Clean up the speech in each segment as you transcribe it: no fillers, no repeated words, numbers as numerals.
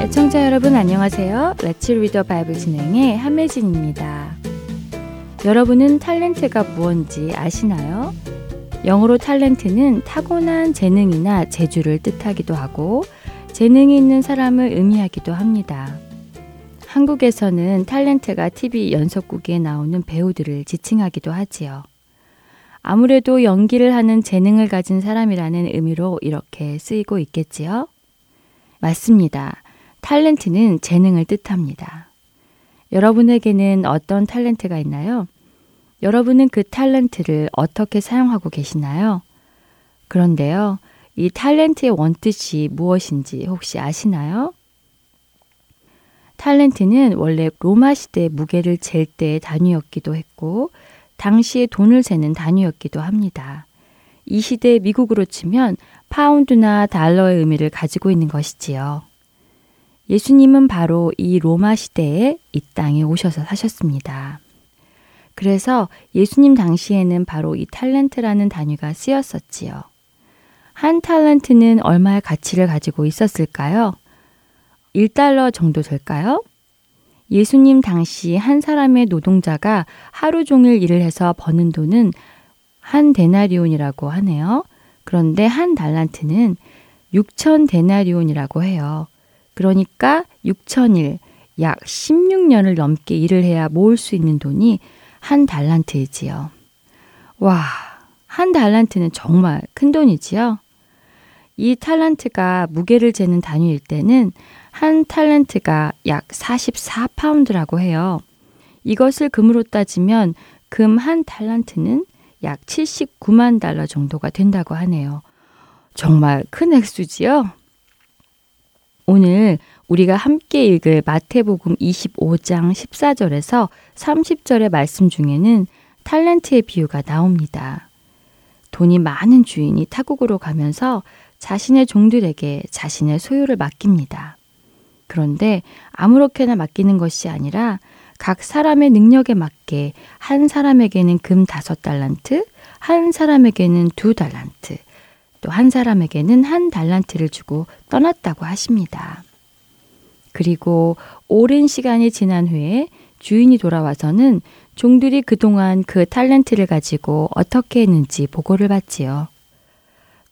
애청자 여러분 안녕하세요. Let's Read the Bible 진행의 함혜진입니다. 여러분은 탤런트가 무엇인지 아시나요? 영어로 탤런트는 타고난 재능이나 재주를 뜻하기도 하고 재능이 있는 사람을 의미하기도 합니다. 한국에서는 탤런트가 TV 연속극에 나오는 배우들을 지칭하기도 하지요. 아무래도 연기를 하는 재능을 가진 사람이라는 의미로 이렇게 쓰이고 있겠지요? 맞습니다. 탤런트는 재능을 뜻합니다. 여러분에게는 어떤 탤런트가 있나요? 여러분은 그 탤런트를 어떻게 사용하고 계시나요? 그런데요, 이 탤런트의 원뜻이 무엇인지 혹시 아시나요? 탤런트는 원래 로마 시대 무게를 잴 때의 단위였기도 했고 당시에 돈을 세는 단위였기도 합니다. 이 시대 미국으로 치면 파운드나 달러의 의미를 가지고 있는 것이지요. 예수님은 바로 이 로마 시대에 이 땅에 오셔서 사셨습니다. 그래서 예수님 당시에는 바로 이 탤런트라는 단위가 쓰였었지요. 한 탤런트는 얼마의 가치를 가지고 있었을까요? 1달러 정도 될까요? 예수님 당시 한 사람의 노동자가 하루 종일 일을 해서 버는 돈은 한 데나리온이라고 하네요. 그런데 한 달란트는 6,000 데나리온이라고 해요. 그러니까 6,000일, 약 16년을 넘게 일을 해야 모을 수 있는 돈이 한 달란트이지요. 와, 한 달란트는 정말 큰 돈이지요. 이 달란트가 무게를 재는 단위일 때는 한 탤런트가 약 44파운드라고 해요. 이것을 금으로 따지면 금 한 탤런트는 약 79만 달러 정도가 된다고 하네요. 정말 큰 액수지요? 오늘 우리가 함께 읽을 마태복음 25장 14절에서 30절의 말씀 중에는 탤런트의 비유가 나옵니다. 돈이 많은 주인이 타국으로 가면서 자신의 종들에게 자신의 소유를 맡깁니다. 그런데 아무렇게나 맡기는 것이 아니라 각 사람의 능력에 맞게 한 사람에게는 금 5달란트, 한 사람에게는 2달란트, 또 한 사람에게는 1달란트를 주고 떠났다고 하십니다. 그리고 오랜 시간이 지난 후에 주인이 돌아와서는 종들이 그동안 그 탤런트를 가지고 어떻게 했는지 보고를 받지요.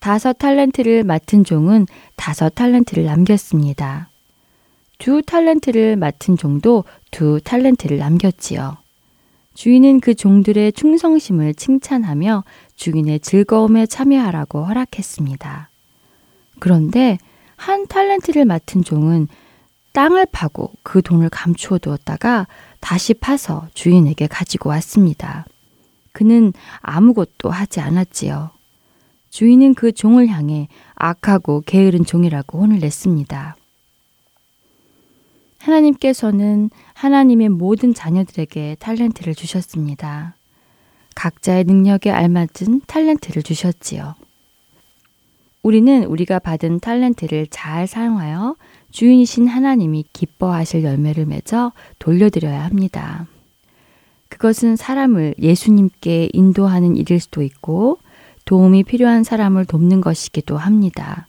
5탤런트를 맡은 종은 5탤런트를 남겼습니다. 2탤런트를 맡은 종도 2탤런트를 남겼지요. 주인은 그 종들의 충성심을 칭찬하며 주인의 즐거움에 참여하라고 허락했습니다. 그런데 1탤런트를 맡은 종은 땅을 파고 그 돈을 감추어 두었다가 다시 파서 주인에게 가지고 왔습니다. 그는 아무것도 하지 않았지요. 주인은 그 종을 향해 악하고 게으른 종이라고 혼을 냈습니다. 하나님께서는 하나님의 모든 자녀들에게 탤런트를 주셨습니다. 각자의 능력에 알맞은 탤런트를 주셨지요. 우리는 우리가 받은 탤런트를 잘 사용하여 주인이신 하나님이 기뻐하실 열매를 맺어 돌려드려야 합니다. 그것은 사람을 예수님께 인도하는 일일 수도 있고 도움이 필요한 사람을 돕는 것이기도 합니다.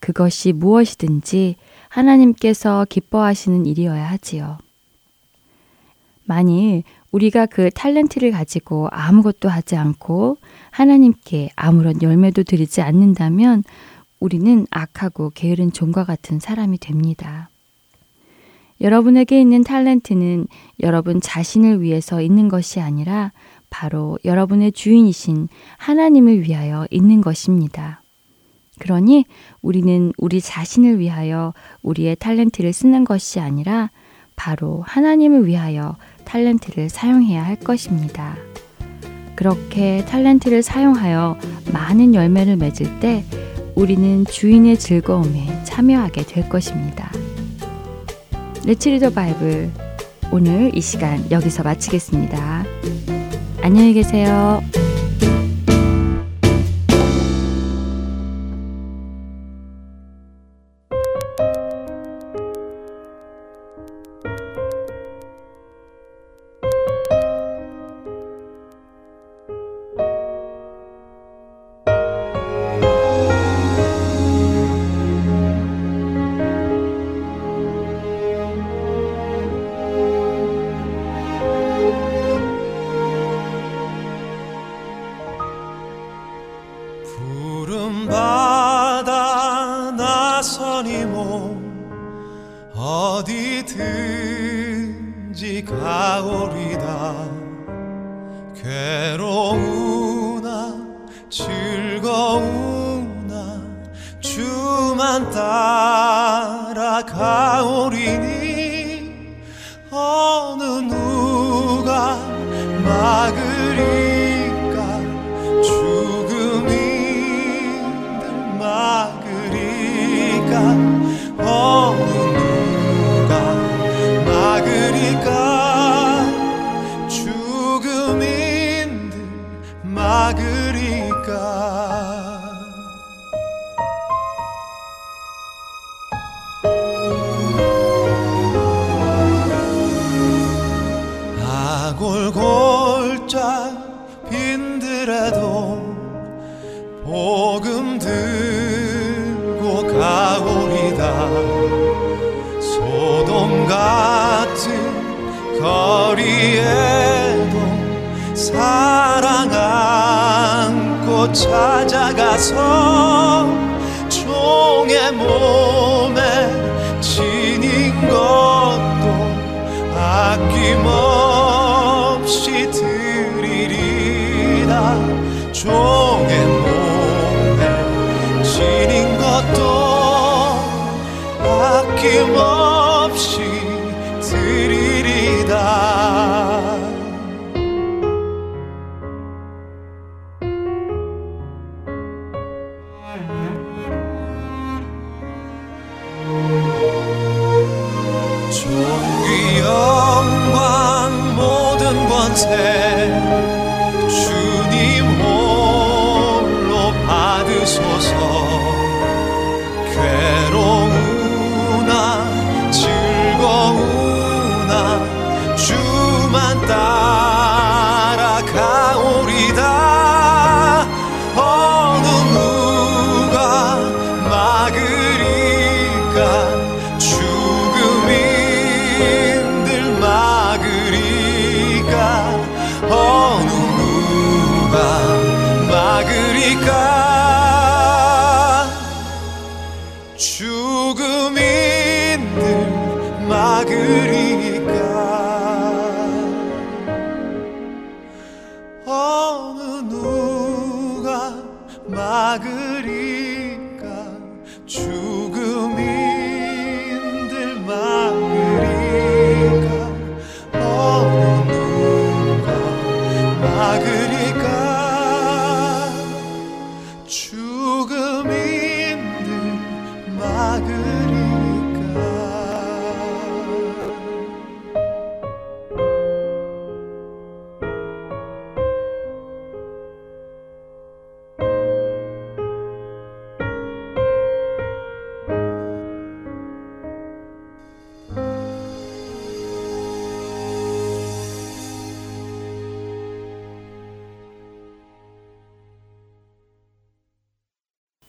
그것이 무엇이든지 하나님께서 기뻐하시는 일이어야 하지요. 만일 우리가 그 탤런트를 가지고 아무것도 하지 않고 하나님께 아무런 열매도 드리지 않는다면 우리는 악하고 게으른 종과 같은 사람이 됩니다. 여러분에게 있는 탤런트는 여러분 자신을 위해서 있는 것이 아니라 바로 여러분의 주인이신 하나님을 위하여 있는 것입니다. 그러니 우리는 우리 자신을 위하여 우리의 탤런트를 쓰는 것이 아니라 바로 하나님을 위하여 탤런트를 사용해야 할 것입니다. 그렇게 탤런트를 사용하여 많은 열매를 맺을 때 우리는 주인의 즐거움에 참여하게 될 것입니다. Let's Read the Bible 오늘 이 시간 여기서 마치겠습니다. 안녕히 계세요.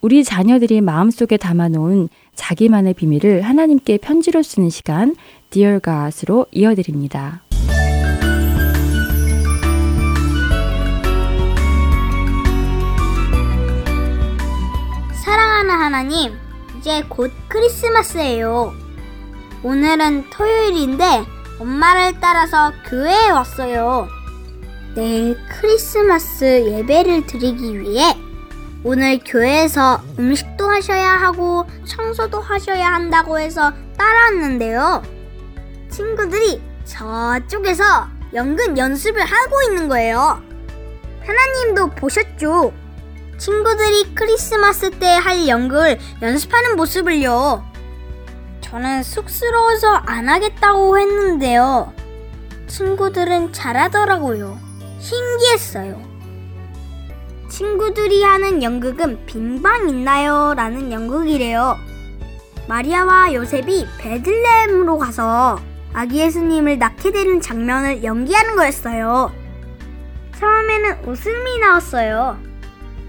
우리 자녀들이 마음속에 담아놓은 자기만의 비밀을 하나님께 편지로 쓰는 시간 Dear God으로 이어드립니다. 사랑하는 하나님, 이제 곧 크리스마스예요. 오늘은 토요일인데 엄마를 따라서 교회에 왔어요. 내일 크리스마스 예배를 드리기 위해 오늘 교회에서 음식도 하셔야 하고 청소도 하셔야 한다고 해서 따라왔는데요. 친구들이 저쪽에서 연극 연습을 하고 있는 거예요. 하나님도 보셨죠? 친구들이 크리스마스 때 할 연극을 연습하는 모습을요. 저는 쑥스러워서 안 하겠다고 했는데요. 친구들은 잘하더라고요. 신기했어요. 친구들이 하는 연극은 빈방 있나요? 라는 연극이래요. 마리아와 요셉이 베들레헴으로 가서 아기 예수님을 낳게 되는 장면을 연기하는 거였어요. 처음에는 웃음이 나왔어요.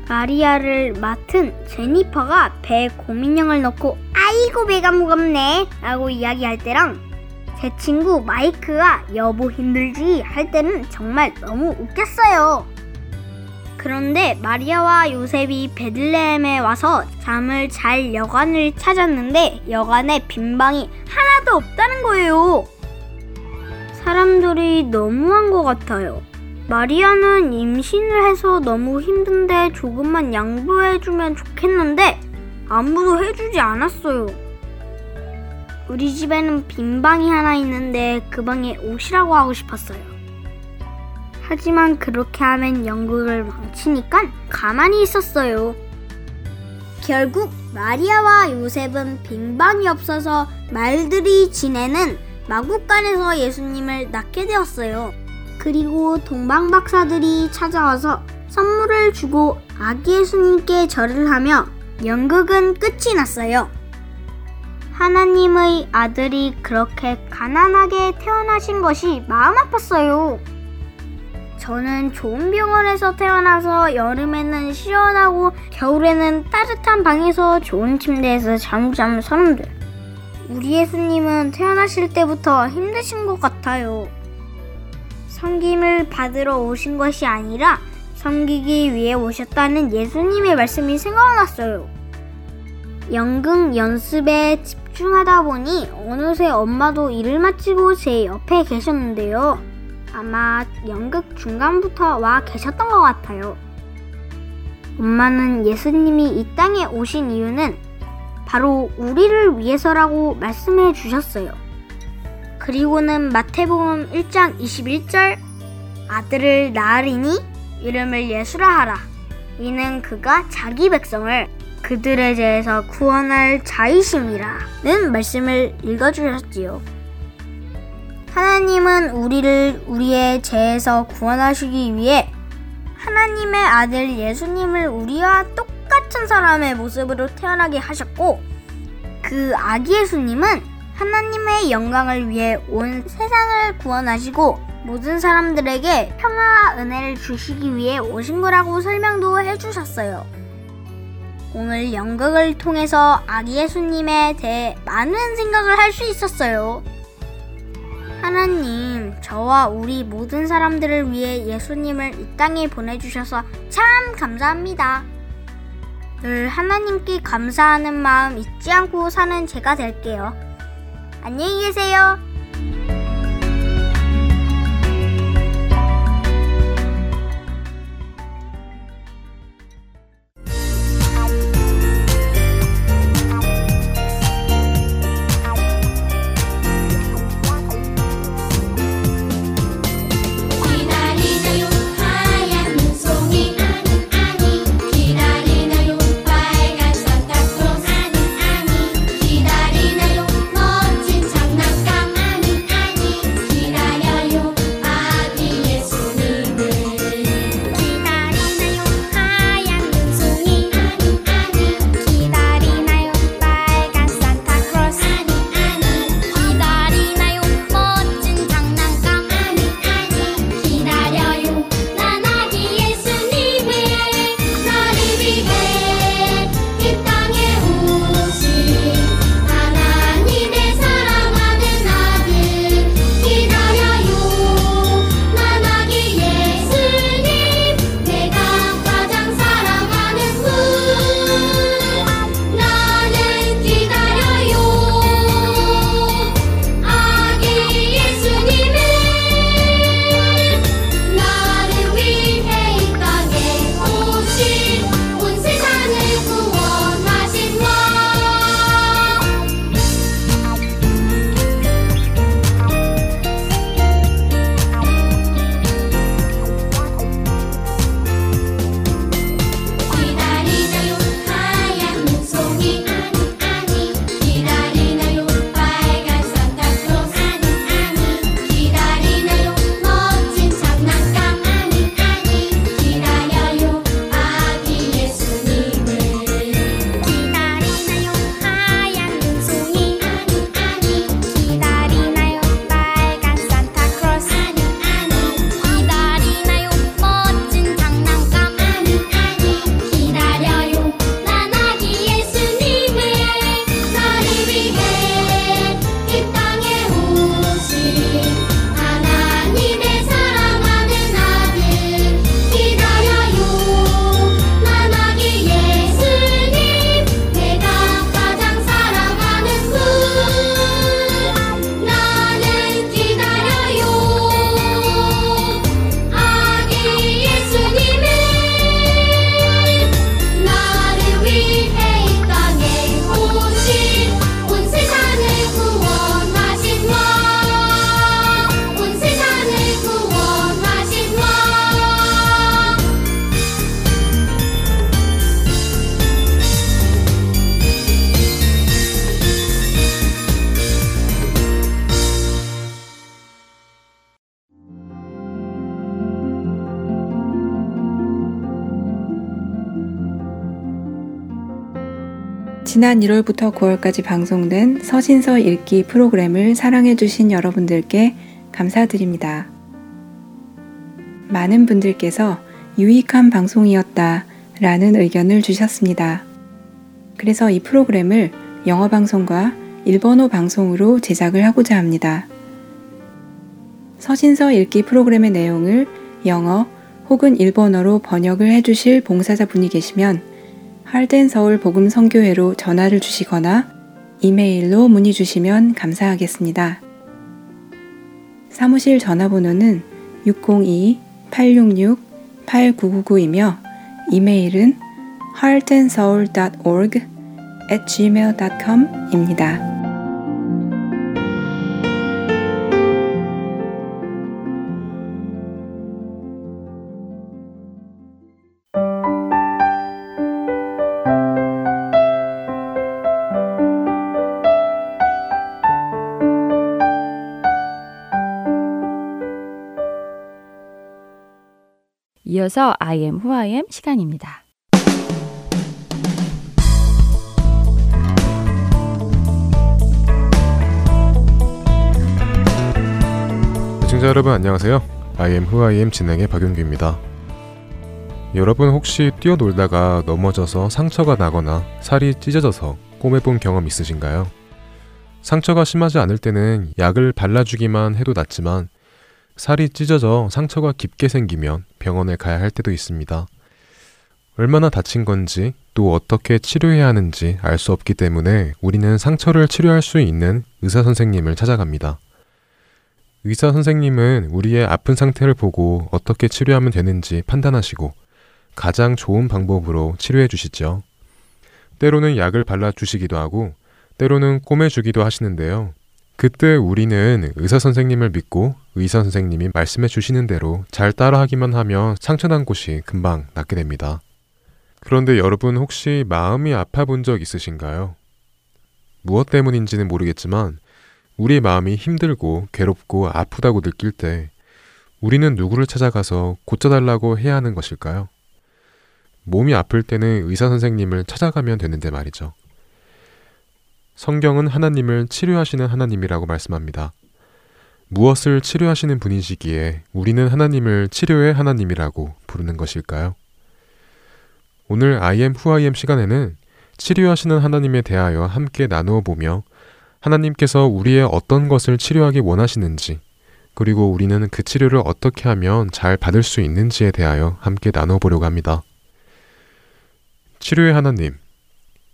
마리아를 맡은 제니퍼가 배에 곰인형을 넣고 아이고 배가 무겁네 라고 이야기할 때랑 제 친구 마이크가 여보 힘들지 할 때는 정말 너무 웃겼어요. 그런데 마리아와 요셉이 베들레헴에 와서 잠을 잘 여관을 찾았는데 여관에 빈방이 하나도 없다는 거예요. 사람들이 너무한 것 같아요. 마리아는 임신을 해서 너무 힘든데 조금만 양보해주면 좋겠는데 아무도 해주지 않았어요. 우리 집에는 빈방이 하나 있는데 그 방에 오시라고 하고 싶었어요. 하지만 그렇게 하면 연극을 망치니까 가만히 있었어요. 결국 마리아와 요셉은 빈방이 없어서 말들이 지내는 마구간에서 예수님을 낳게 되었어요. 그리고 동방 박사들이 찾아와서 선물을 주고 아기 예수님께 절을 하며 연극은 끝이 났어요. 하나님의 아들이 그렇게 가난하게 태어나신 것이 마음 아팠어요. 저는 좋은 병원에서 태어나서 여름에는 시원하고 겨울에는 따뜻한 방에서 좋은 침대에서 잠을 자는 사람들. 우리 예수님은 태어나실 때부터 힘드신 것 같아요. 섬김을 받으러 오신 것이 아니라 섬기기 위해 오셨다는 예수님의 말씀이 생각났어요. 연극 연습에 집중하다 보니 어느새 엄마도 일을 마치고 제 옆에 계셨는데요. 아마 연극 중간부터 와 계셨던 것 같아요. 엄마는 예수님이 이 땅에 오신 이유는 바로 우리를 위해서라고 말씀해 주셨어요. 그리고는 마태복음 1장 21절 아들을 낳으리니 이름을 예수라 하라. 이는 그가 자기 백성을 그들의 죄에서 구원할 자이심이라는 말씀을 읽어주셨지요. 하나님은 우리를 우리의 죄에서 구원하시기 위해 하나님의 아들 예수님을 우리와 똑같은 사람의 모습으로 태어나게 하셨고 그 아기 예수님은 하나님의 영광을 위해 온 세상을 구원하시고 모든 사람들에게 평화와 은혜를 주시기 위해 오신 거라고 설명도 해주셨어요. 오늘 연극을 통해서 아기 예수님에 대해 많은 생각을 할 수 있었어요. 하나님, 저와 우리 모든 사람들을 위해 예수님을 이 땅에 보내주셔서 참 감사합니다. 늘 하나님께 감사하는 마음 잊지 않고 사는 제가 될게요. 안녕히 계세요. 지난 1월부터 9월까지 방송된 서신서 읽기 프로그램을 사랑해주신 여러분들께 감사드립니다. 많은 분들께서 유익한 방송이었다 라는 의견을 주셨습니다. 그래서 이 프로그램을 영어 방송과 일본어 방송으로 제작을 하고자 합니다. 서신서 읽기 프로그램의 내용을 영어 혹은 일본어로 번역을 해주실 봉사자분이 계시면 Heart and Seoul 복음 선교회로 전화를 주시거나 이메일로 문의 주시면 감사하겠습니다. 사무실 전화번호는 602-866-8999이며 이메일은 heartandseoul.org@gmail.com 입니다. 이어서 I am who I am 시간입니다. 시청자 여러분 안녕하세요. I am who I am 진행의 박윤규입니다. 여러분 혹시 뛰어놀다가 넘어져서 상처가 나거나 살이 찢어져서 꼬매본 경험 있으신가요? 상처가 심하지 않을 때는 약을 발라주기만 해도 낫지만 살이 찢어져 상처가 깊게 생기면 병원에 가야 할 때도 있습니다. 얼마나 다친 건지 또 어떻게 치료해야 하는지 알 수 없기 때문에 우리는 상처를 치료할 수 있는 의사 선생님을 찾아갑니다. 의사 선생님은 우리의 아픈 상태를 보고 어떻게 치료하면 되는지 판단하시고 가장 좋은 방법으로 치료해 주시죠. 때로는 약을 발라주시기도 하고 때로는 꼬매주기도 하시는데요. 그때 우리는 의사 선생님을 믿고 의사 선생님이 말씀해 주시는 대로 잘 따라하기만 하면 상처난 곳이 금방 낫게 됩니다. 그런데 여러분 혹시 마음이 아파 본 적 있으신가요? 무엇 때문인지는 모르겠지만 우리 마음이 힘들고 괴롭고 아프다고 느낄 때 우리는 누구를 찾아가서 고쳐달라고 해야 하는 것일까요? 몸이 아플 때는 의사 선생님을 찾아가면 되는데 말이죠. 성경은 하나님을 치료하시는 하나님이라고 말씀합니다. 무엇을 치료하시는 분이시기에 우리는 하나님을 치료의 하나님이라고 부르는 것일까요? 오늘 I am who I am 시간에는 치료하시는 하나님에 대하여 함께 나누어 보며 하나님께서 우리의 어떤 것을 치료하기 원하시는지 그리고 우리는 그 치료를 어떻게 하면 잘 받을 수 있는지에 대하여 함께 나누어 보려고 합니다. 치료의 하나님,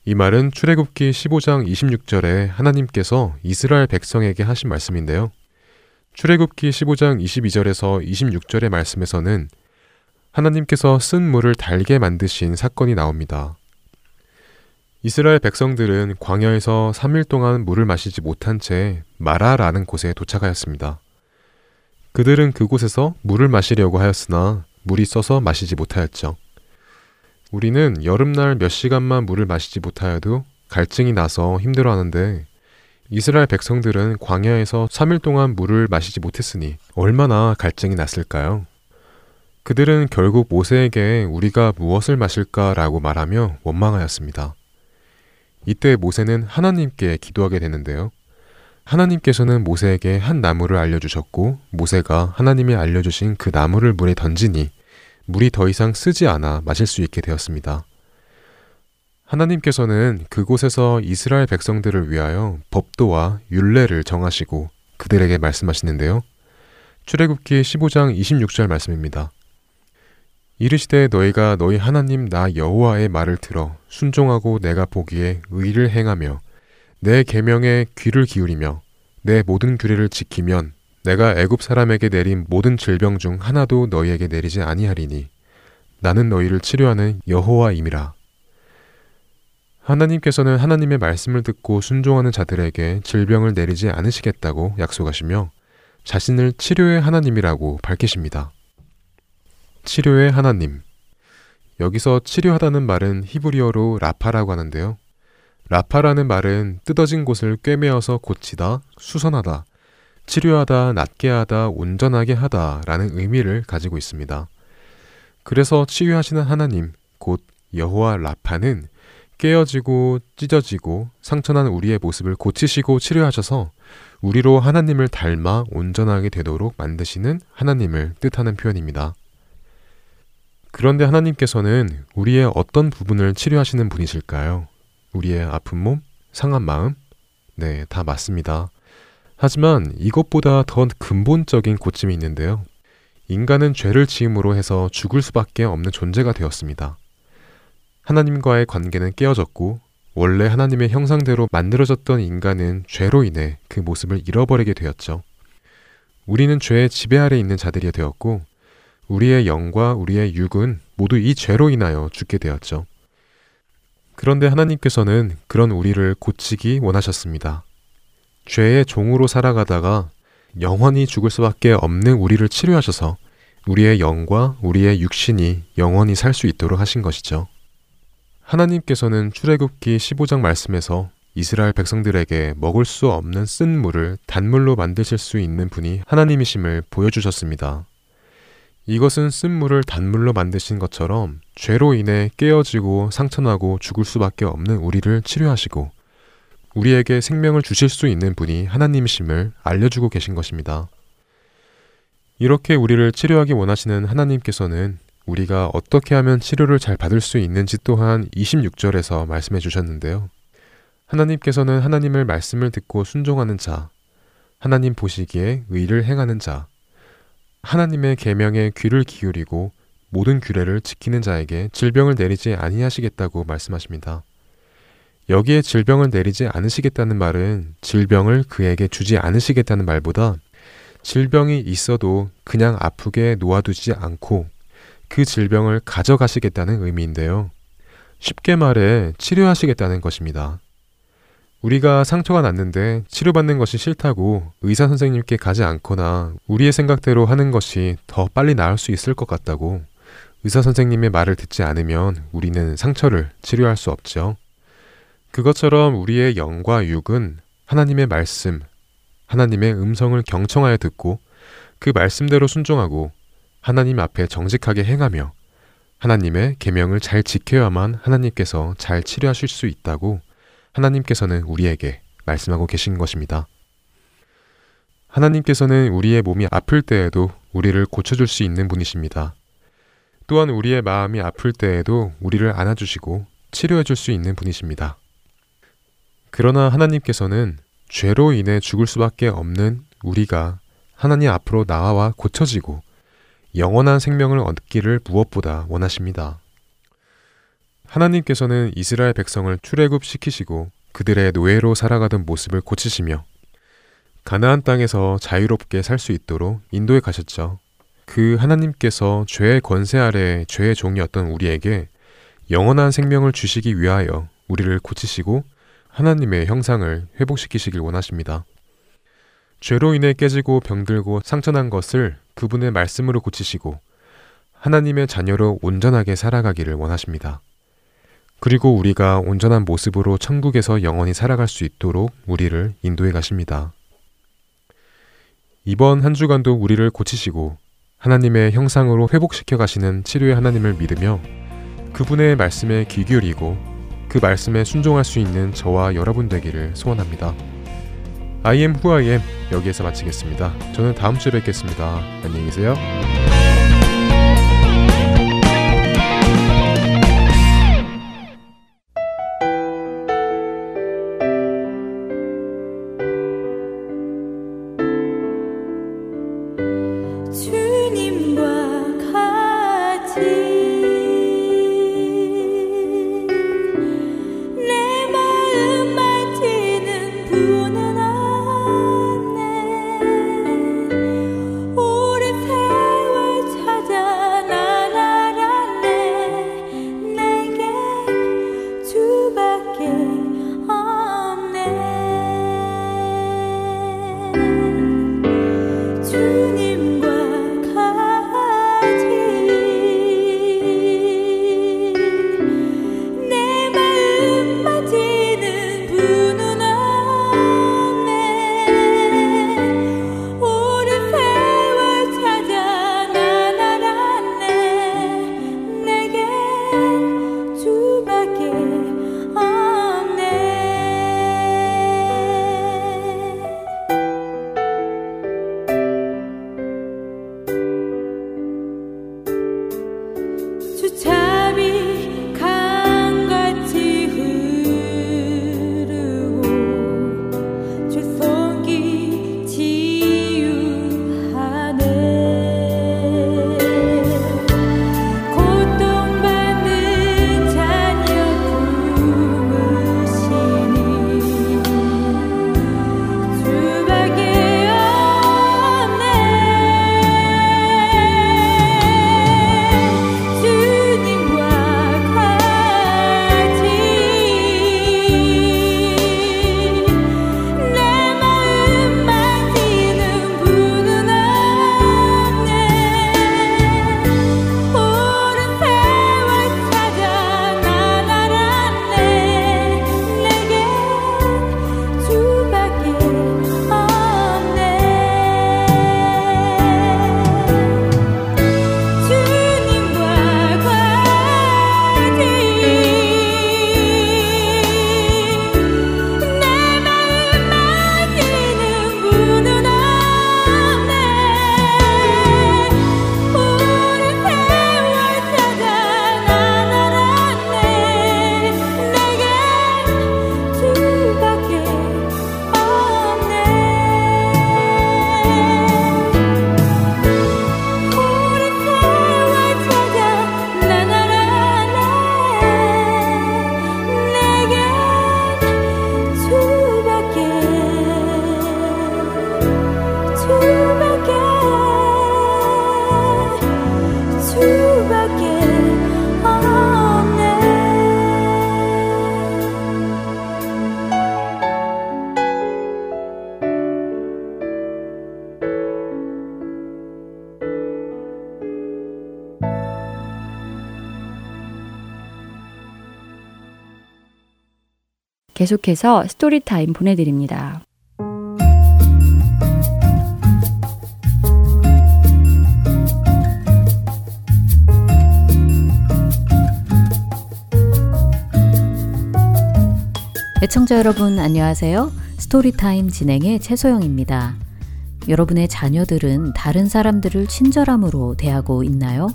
이 말은 출애굽기 15장 26절에 하나님께서 이스라엘 백성에게 하신 말씀인데요. 출애굽기 15장 22절에서 26절의 말씀에서는 하나님께서 쓴 물을 달게 만드신 사건이 나옵니다. 이스라엘 백성들은 광야에서 3일 동안 물을 마시지 못한 채 마라라는 곳에 도착하였습니다. 그들은 그곳에서 물을 마시려고 하였으나 물이 써서 마시지 못하였죠. 우리는 여름날 몇 시간만 물을 마시지 못하여도 갈증이 나서 힘들어하는데 이스라엘 백성들은 광야에서 3일 동안 물을 마시지 못했으니 얼마나 갈증이 났을까요? 그들은 결국 모세에게 우리가 무엇을 마실까라고 말하며 원망하였습니다. 이때 모세는 하나님께 기도하게 되는데요. 하나님께서는 모세에게 한 나무를 알려주셨고 모세가 하나님이 알려주신 그 나무를 물에 던지니 물이 더 이상 쓰지 않아 마실 수 있게 되었습니다. 하나님께서는 그곳에서 이스라엘 백성들을 위하여 법도와 율례를 정하시고 그들에게 말씀하시는데요. 출애굽기 15장 26절 말씀입니다. 이르시되 너희가 너희 하나님 나 여호와의 말을 들어 순종하고 내가 보기에 의를 행하며 내 계명에 귀를 기울이며 내 모든 규례를 지키면 내가 애굽 사람에게 내린 모든 질병 중 하나도 너희에게 내리지 아니하리니 나는 너희를 치료하는 여호와임이라. 하나님께서는 하나님의 말씀을 듣고 순종하는 자들에게 질병을 내리지 않으시겠다고 약속하시며 자신을 치료의 하나님이라고 밝히십니다. 치료의 하나님, 여기서 치료하다는 말은 히브리어로 라파라고 하는데요. 라파라는 말은 뜯어진 곳을 꿰매어서 고치다, 수선하다, 치료하다, 낫게 하다, 온전하게 하다 라는 의미를 가지고 있습니다. 그래서 치유하시는 하나님, 곧 여호와 라파는 깨어지고 찢어지고 상처난 우리의 모습을 고치시고 치료하셔서 우리로 하나님을 닮아 온전하게 되도록 만드시는 하나님을 뜻하는 표현입니다. 그런데 하나님께서는 우리의 어떤 부분을 치료하시는 분이실까요? 우리의 아픈 몸? 상한 마음? 네, 다 맞습니다. 하지만 이것보다 더 근본적인 고침이 있는데요. 인간은 죄를 지음으로 해서 죽을 수밖에 없는 존재가 되었습니다. 하나님과의 관계는 깨어졌고 원래 하나님의 형상대로 만들어졌던 인간은 죄로 인해 그 모습을 잃어버리게 되었죠. 우리는 죄의 지배 아래 있는 자들이 되었고 우리의 영과 우리의 육은 모두 이 죄로 인하여 죽게 되었죠. 그런데 하나님께서는 그런 우리를 고치기 원하셨습니다. 죄의 종으로 살아가다가 영원히 죽을 수밖에 없는 우리를 치료하셔서 우리의 영과 우리의 육신이 영원히 살 수 있도록 하신 것이죠. 하나님께서는 출애굽기 15장 말씀에서 이스라엘 백성들에게 먹을 수 없는 쓴 물을 단물로 만드실 수 있는 분이 하나님이심을 보여주셨습니다. 이것은 쓴 물을 단물로 만드신 것처럼 죄로 인해 깨어지고 상처나고 죽을 수밖에 없는 우리를 치료하시고 우리에게 생명을 주실 수 있는 분이 하나님이심을 알려주고 계신 것입니다. 이렇게 우리를 치료하기 원하시는 하나님께서는 우리가 어떻게 하면 치료를 잘 받을 수 있는지 또한 26절에서 말씀해 주셨는데요. 하나님께서는 하나님의 말씀을 듣고 순종하는 자, 하나님 보시기에 의를 행하는 자, 하나님의 계명에 귀를 기울이고 모든 규례를 지키는 자에게 질병을 내리지 아니하시겠다고 말씀하십니다. 여기에 질병을 내리지 않으시겠다는 말은 질병을 그에게 주지 않으시겠다는 말보다 질병이 있어도 그냥 아프게 놓아두지 않고 그 질병을 가져가시겠다는 의미인데요. 쉽게 말해 치료하시겠다는 것입니다. 우리가 상처가 났는데 치료받는 것이 싫다고 의사 선생님께 가지 않거나 우리의 생각대로 하는 것이 더 빨리 나을 수 있을 것 같다고 의사 선생님의 말을 듣지 않으면 우리는 상처를 치료할 수 없죠. 그것처럼 우리의 영과 육은 하나님의 말씀, 하나님의 음성을 경청하여 듣고 그 말씀대로 순종하고 하나님 앞에 정직하게 행하며 하나님의 계명을 잘 지켜야만 하나님께서 잘 치료하실 수 있다고 하나님께서는 우리에게 말씀하고 계신 것입니다. 하나님께서는 우리의 몸이 아플 때에도 우리를 고쳐줄 수 있는 분이십니다. 또한 우리의 마음이 아플 때에도 우리를 안아주시고 치료해줄 수 있는 분이십니다. 그러나 하나님께서는 죄로 인해 죽을 수밖에 없는 우리가 하나님 앞으로 나와 고쳐지고 영원한 생명을 얻기를 무엇보다 원하십니다. 하나님께서는 이스라엘 백성을 출애굽시키시고 그들의 노예로 살아가던 모습을 고치시며 가나안 땅에서 자유롭게 살 수 있도록 인도해 가셨죠. 그 하나님께서 죄의 권세 아래 죄의 종이었던 우리에게 영원한 생명을 주시기 위하여 우리를 고치시고 하나님의 형상을 회복시키시길 원하십니다. 죄로 인해 깨지고 병들고 상처난 것을 그분의 말씀으로 고치시고 하나님의 자녀로 온전하게 살아가기를 원하십니다. 그리고 우리가 온전한 모습으로 천국에서 영원히 살아갈 수 있도록 우리를 인도해 가십니다. 이번 한 주간도 우리를 고치시고 하나님의 형상으로 회복시켜 가시는 치료의 하나님을 믿으며 그분의 말씀에 귀 기울이고 그 말씀에 순종할 수 있는 저와 여러분 되기를 소원합니다. I am who I am 여기에서 마치겠습니다. 저는 다음 주에 뵙겠습니다. 안녕히 계세요. 계속해서 스토리타임 보내드립니다. 애청자 여러분 안녕하세요. 스토리타임 진행의 최소영입니다. 여러분의 자녀들은 다른 사람들을 친절함으로 대하고 있나요?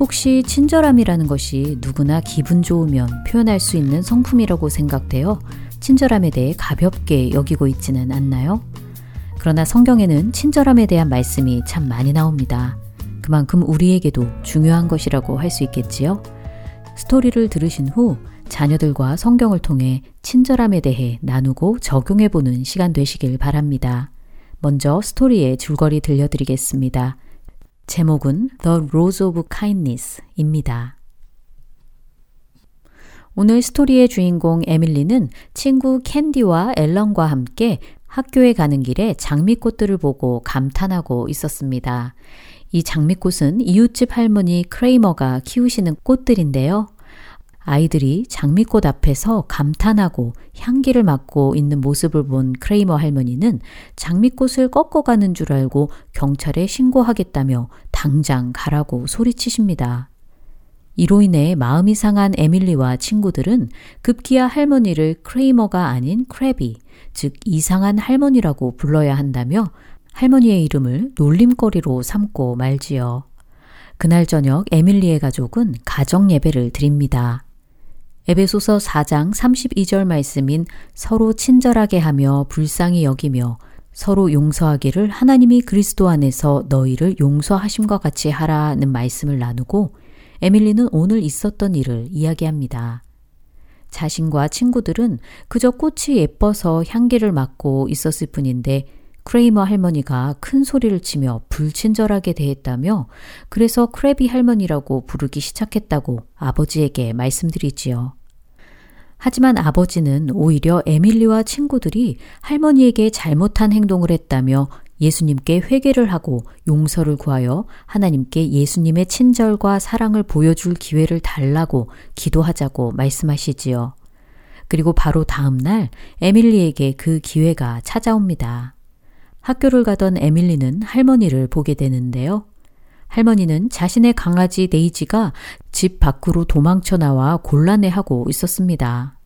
혹시 친절함이라는 것이 누구나 기분 좋으면 표현할 수 있는 성품이라고 생각되어 친절함에 대해 가볍게 여기고 있지는 않나요? 그러나 성경에는 친절함에 대한 말씀이 참 많이 나옵니다. 그만큼 우리에게도 중요한 것이라고 할 수 있겠지요? 스토리를 들으신 후 자녀들과 성경을 통해 친절함에 대해 나누고 적용해보는 시간 되시길 바랍니다. 먼저 스토리의 줄거리 들려드리겠습니다. 제목은 The Rose of Kindness입니다. 오늘 스토리의 주인공 에밀리는 친구 캔디와 앨런과 함께 학교에 가는 길에 장미꽃들을 보고 감탄하고 있었습니다. 이 장미꽃은 이웃집 할머니 크레이머가 키우시는 꽃들인데요. 아이들이 장미꽃 앞에서 감탄하고 향기를 맡고 있는 모습을 본 크레이머 할머니는 장미꽃을 꺾어가는 줄 알고 경찰에 신고하겠다며 당장 가라고 소리치십니다. 이로 인해 마음이 상한 에밀리와 친구들은 급기야 할머니를 크레이머가 아닌 크래비, 즉 이상한 할머니라고 불러야 한다며 할머니의 이름을 놀림거리로 삼고 말지요. 그날 저녁 에밀리의 가족은 가정 예배를 드립니다. 에베소서 4장 32절 말씀인 서로 친절하게 하며 불쌍히 여기며 서로 용서하기를 하나님이 그리스도 안에서 너희를 용서하심과 같이 하라는 말씀을 나누고 에밀리는 오늘 있었던 일을 이야기합니다. 자신과 친구들은 그저 꽃이 예뻐서 향기를 맡고 있었을 뿐인데 크레이머 할머니가 큰 소리를 치며 불친절하게 대했다며 그래서 크래비 할머니라고 부르기 시작했다고 아버지에게 말씀드리지요. 하지만 아버지는 오히려 에밀리와 친구들이 할머니에게 잘못한 행동을 했다며 예수님께 회개를 하고 용서를 구하여 하나님께 예수님의 친절과 사랑을 보여줄 기회를 달라고 기도하자고 말씀하시지요. 그리고 바로 다음 날 에밀리에게 그 기회가 찾아옵니다. 학교를 가던 에밀리는 할머니를 보게 되는데요. 할머니는 자신의 강아지 데이지가 집 밖으로 도망쳐 나와 곤란해하고 있었습니다.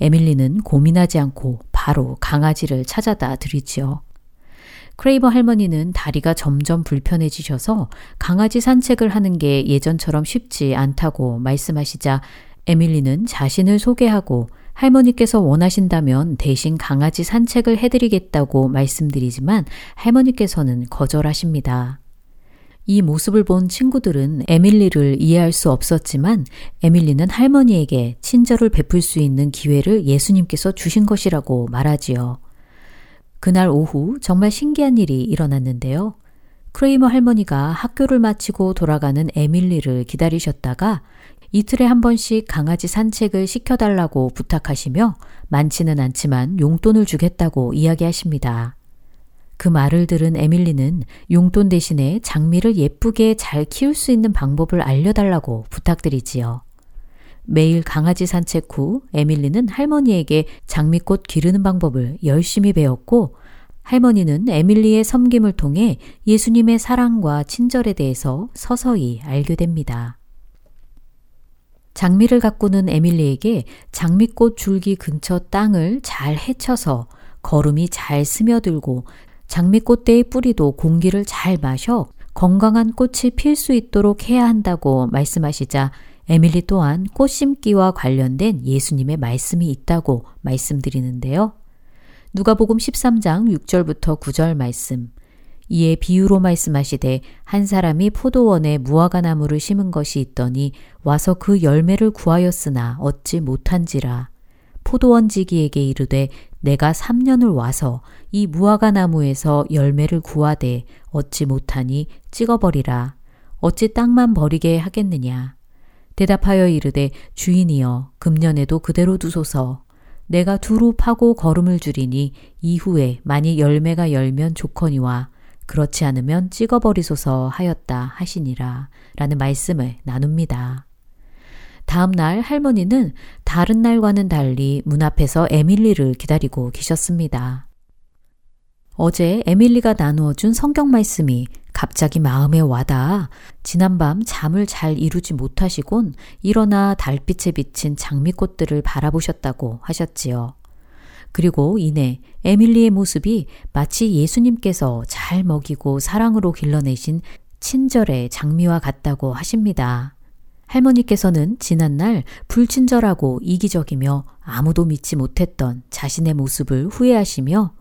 에밀리는 고민하지 않고 바로 강아지를 찾아다 드리지요. 크레이머 할머니는 다리가 점점 불편해지셔서 강아지 산책을 하는 게 예전처럼 쉽지 않다고 말씀하시자 에밀리는 자신을 소개하고 할머니께서 원하신다면 대신 강아지 산책을 해드리겠다고 말씀드리지만 할머니께서는 거절하십니다. 이 모습을 본 친구들은 에밀리를 이해할 수 없었지만 에밀리는 할머니에게 친절을 베풀 수 있는 기회를 예수님께서 주신 것이라고 말하지요. 그날 오후 정말 신기한 일이 일어났는데요. 크레이머 할머니가 학교를 마치고 돌아가는 에밀리를 기다리셨다가 이틀에 한 번씩 강아지 산책을 시켜달라고 부탁하시며 많지는 않지만 용돈을 주겠다고 이야기하십니다. 그 말을 들은 에밀리는 용돈 대신에 장미를 예쁘게 잘 키울 수 있는 방법을 알려달라고 부탁드리지요. 매일 강아지 산책 후 에밀리는 할머니에게 장미꽃 기르는 방법을 열심히 배웠고 할머니는 에밀리의 섬김을 통해 예수님의 사랑과 친절에 대해서 서서히 알게 됩니다. 장미를 가꾸는 에밀리에게 장미꽃 줄기 근처 땅을 잘 헤쳐서 거름이 잘 스며들고 장미꽃대의 뿌리도 공기를 잘 마셔 건강한 꽃이 필 수 있도록 해야 한다고 말씀하시자 에밀리 또한 꽃 심기와 관련된 예수님의 말씀이 있다고 말씀드리는데요. 누가복음 13장 6절부터 9절 말씀. 이에 비유로 말씀하시되 한 사람이 포도원에 무화과나무를 심은 것이 있더니 와서 그 열매를 구하였으나 얻지 못한지라. 포도원지기에게 이르되 내가 3년을 와서 이 무화과나무에서 열매를 구하되 얻지 못하니 찍어버리라. 어찌 땅만 버리게 하겠느냐. 대답하여 이르되 주인이여 금년에도 그대로 두소서. 내가 두루 파고 거름을 줄이니 이후에 만일 열매가 열면 좋거니와 그렇지 않으면 찍어버리소서 하였다 하시니라 라는 말씀을 나눕니다. 다음 날 할머니는 다른 날과는 달리 문 앞에서 에밀리를 기다리고 계셨습니다. 어제 에밀리가 나누어준 성경 말씀이 갑자기 마음에 와닿아 지난밤 잠을 잘 이루지 못하시곤 일어나 달빛에 비친 장미꽃들을 바라보셨다고 하셨지요. 그리고 이내 에밀리의 모습이 마치 예수님께서 잘 먹이고 사랑으로 길러내신 친절의 장미와 같다고 하십니다. 할머니께서는 지난날 불친절하고 이기적이며 아무도 믿지 못했던 자신의 모습을 후회하시며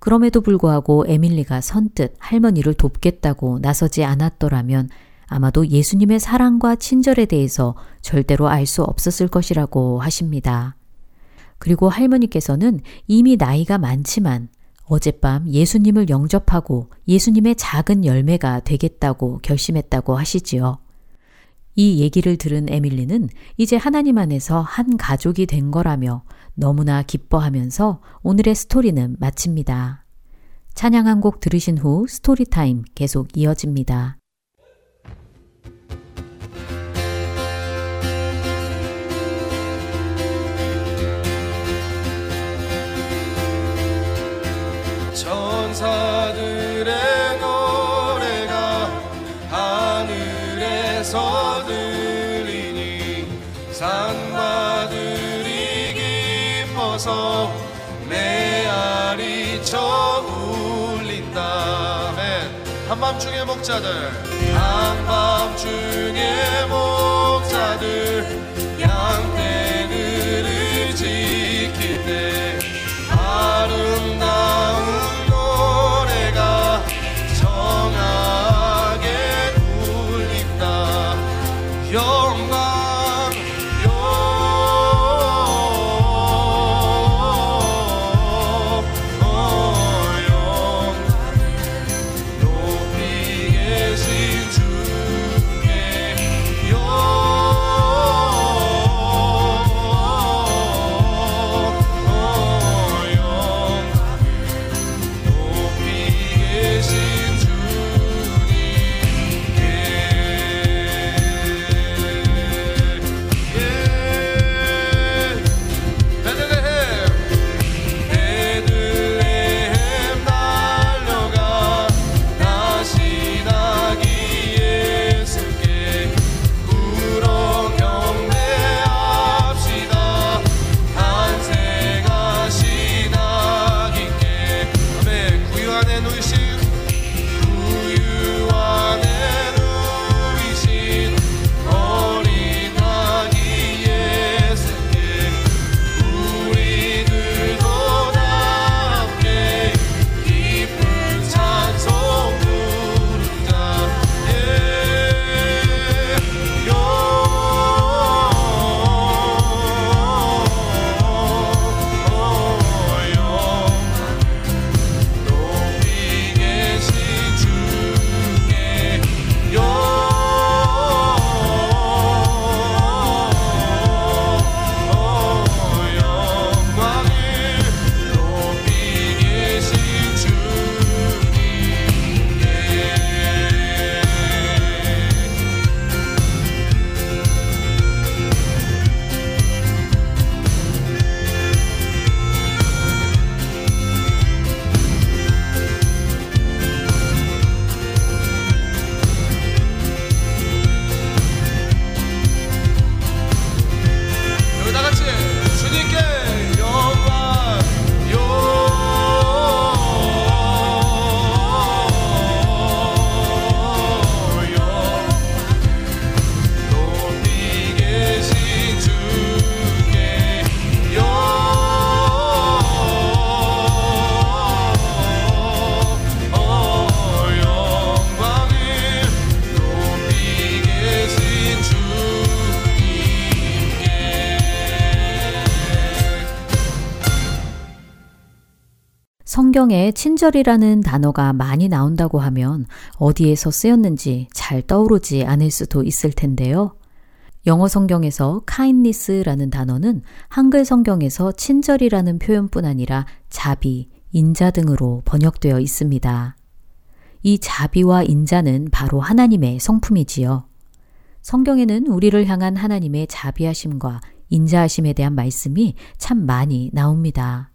그럼에도 불구하고 에밀리가 선뜻 할머니를 돕겠다고 나서지 않았더라면 아마도 예수님의 사랑과 친절에 대해서 절대로 알 수 없었을 것이라고 하십니다. 그리고 할머니께서는 이미 나이가 많지만 어젯밤 예수님을 영접하고 예수님의 작은 열매가 되겠다고 결심했다고 하시지요. 이 얘기를 들은 에밀리는 이제 하나님 안에서 한 가족이 된 거라며 너무나 기뻐하면서 오늘의 스토리는 마칩니다. 찬양 한 곡 들으신 후 스토리타임 계속 이어집니다. 천사들의 노래가 하늘에서 들리니 산마들이 기뻐서 메아리쳐 울린다. 한밤중의 목자들, 한밤중의 목자들 양떼들을 지킬 때 아름다운 성경에 친절이라는 단어가 많이 나온다고 하면 어디에서 쓰였는지 잘 떠오르지 않을 수도 있을 텐데요. 영어 성경에서 kindness라는 단어는 한글 성경에서 친절이라는 표현뿐 아니라 자비, 인자 등으로 번역되어 있습니다. 이 자비와 인자는 바로 하나님의 성품이지요. 성경에는 우리를 향한 하나님의 자비하심과 인자하심에 대한 말씀이 참 많이 나옵니다.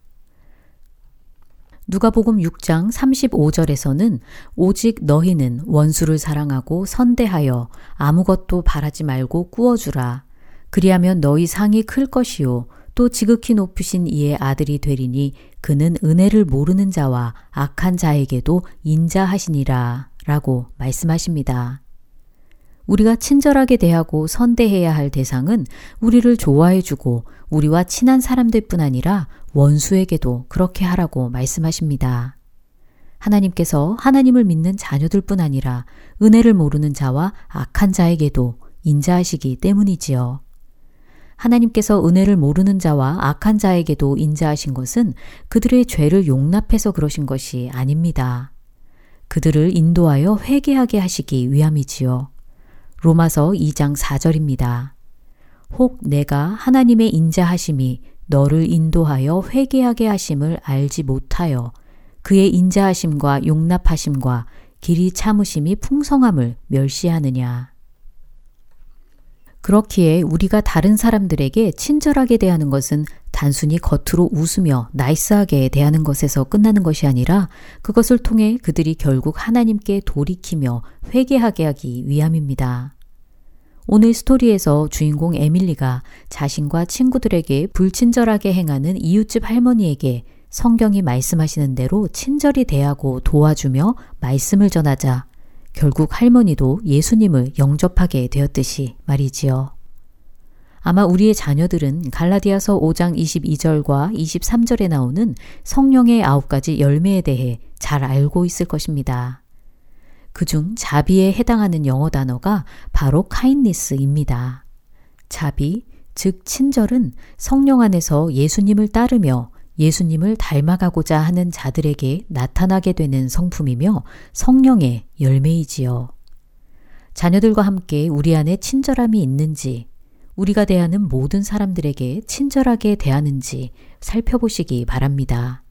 누가복음 6장 35절에서는 오직 너희는 원수를 사랑하고 선대하여 아무것도 바라지 말고 꾸어주라. 그리하면 너희 상이 클 것이요 또 지극히 높으신 이의 아들이 되리니 그는 은혜를 모르는 자와 악한 자에게도 인자하시니라 라고 말씀하십니다. 우리가 친절하게 대하고 선대해야 할 대상은 우리를 좋아해주고 우리와 친한 사람들뿐 아니라 원수에게도 그렇게 하라고 말씀하십니다. 하나님께서 하나님을 믿는 자녀들뿐 아니라 은혜를 모르는 자와 악한 자에게도 인자하시기 때문이지요. 하나님께서 은혜를 모르는 자와 악한 자에게도 인자하신 것은 그들의 죄를 용납해서 그러신 것이 아닙니다. 그들을 인도하여 회개하게 하시기 위함이지요. 로마서 2장 4절입니다. 혹 내가 하나님의 인자하심이 너를 인도하여 회개하게 하심을 알지 못하여 그의 인자하심과 용납하심과 길이 참으심이 풍성함을 멸시하느냐. 그렇기에 우리가 다른 사람들에게 친절하게 대하는 것은 단순히 겉으로 웃으며 나이스하게 대하는 것에서 끝나는 것이 아니라 그것을 통해 그들이 결국 하나님께 돌이키며 회개하게 하기 위함입니다. 오늘 스토리에서 주인공 에밀리가 자신과 친구들에게 불친절하게 행하는 이웃집 할머니에게 성경이 말씀하시는 대로 친절히 대하고 도와주며 말씀을 전하자 결국 할머니도 예수님을 영접하게 되었듯이 말이지요. 아마 우리의 자녀들은 갈라디아서 5장 22절과 23절에 나오는 성령의 9가지 열매에 대해 잘 알고 있을 것입니다. 그중 자비에 해당하는 영어 단어가 바로 kindness입니다. 자비, 즉 친절은 성령 안에서 예수님을 따르며 예수님을 닮아가고자 하는 자들에게 나타나게 되는 성품이며 성령의 열매이지요. 자녀들과 함께 우리 안에 친절함이 있는지, 우리가 대하는 모든 사람들에게 친절하게 대하는지 살펴보시기 바랍니다.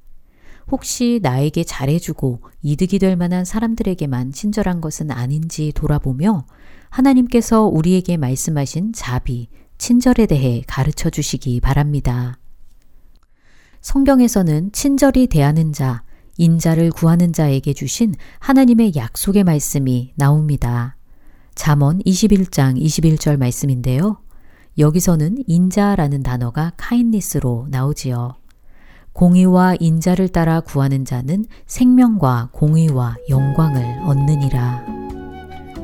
혹시 나에게 잘해주고 이득이 될 만한 사람들에게만 친절한 것은 아닌지 돌아보며 하나님께서 우리에게 말씀하신 자비, 친절에 대해 가르쳐 주시기 바랍니다. 성경에서는 친절히 대하는 자, 인자를 구하는 자에게 주신 하나님의 약속의 말씀이 나옵니다. 잠언 21장 21절 말씀인데요. 여기서는 인자라는 단어가 kindness로 나오지요. 공의와 인자를 따라 구하는 자는 생명과 공의와 영광을 얻느니라.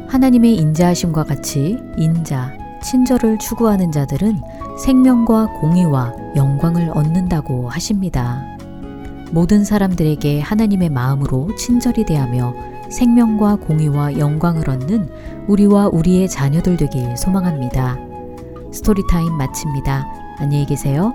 하나님의 인자하심과 같이 인자, 친절을 추구하는 자들은 생명과 공의와 영광을 얻는다고 하십니다. 모든 사람들에게 하나님의 마음으로 친절히 대하며 생명과 공의와 영광을 얻는 우리와 우리의 자녀들 되길 소망합니다. 스토리타임 마칩니다. 안녕히 계세요.